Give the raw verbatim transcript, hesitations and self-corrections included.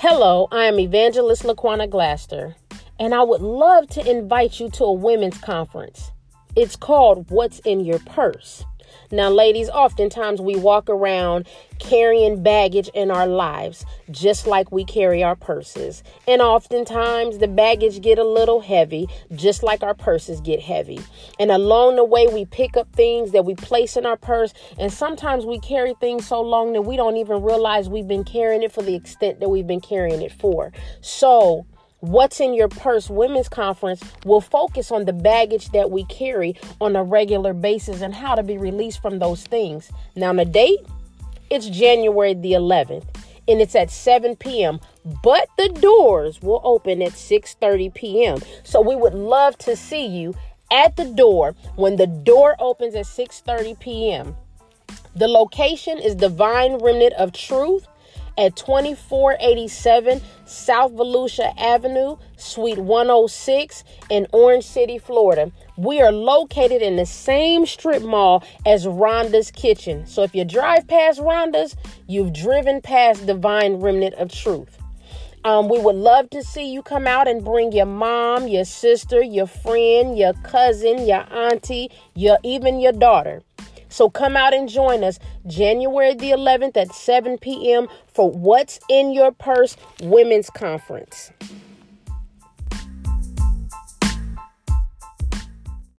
Hello, I am Evangelist LaQuana Glaster, and I would love to invite you to a women's conference. It's called What's in Your Purse. Now, ladies, oftentimes we walk around carrying baggage in our lives, just like we carry our purses. And oftentimes the baggage get a little heavy, just like our purses get heavy. And along the way, we pick up things that we place in our purse. And sometimes we carry things so long that we don't even realize we've been carrying it for the extent that we've been carrying it for. So What's in Your Purse Women's Conference will focus on the baggage that we carry on a regular basis and how to be released from those things. Now, the date, it's January the eleventh, and it's at seven p.m., but the doors will open at six thirty p.m. So we would love to see you at the door when the door opens at six thirty p.m. The location is Divine Remnant of Truth at twenty-four eighty-seven South Volusia Avenue, Suite one oh six in Orange City, Florida. We are located in the same strip mall as Rhonda's Kitchen. So if you drive past Rhonda's, you've driven past Divine Remnant of Truth. Um, we would love to see you come out and bring your mom, your sister, your friend, your cousin, your auntie, your even your daughter. So come out and join us January the eleventh at seven p.m. for What's in Your Purse Women's Conference.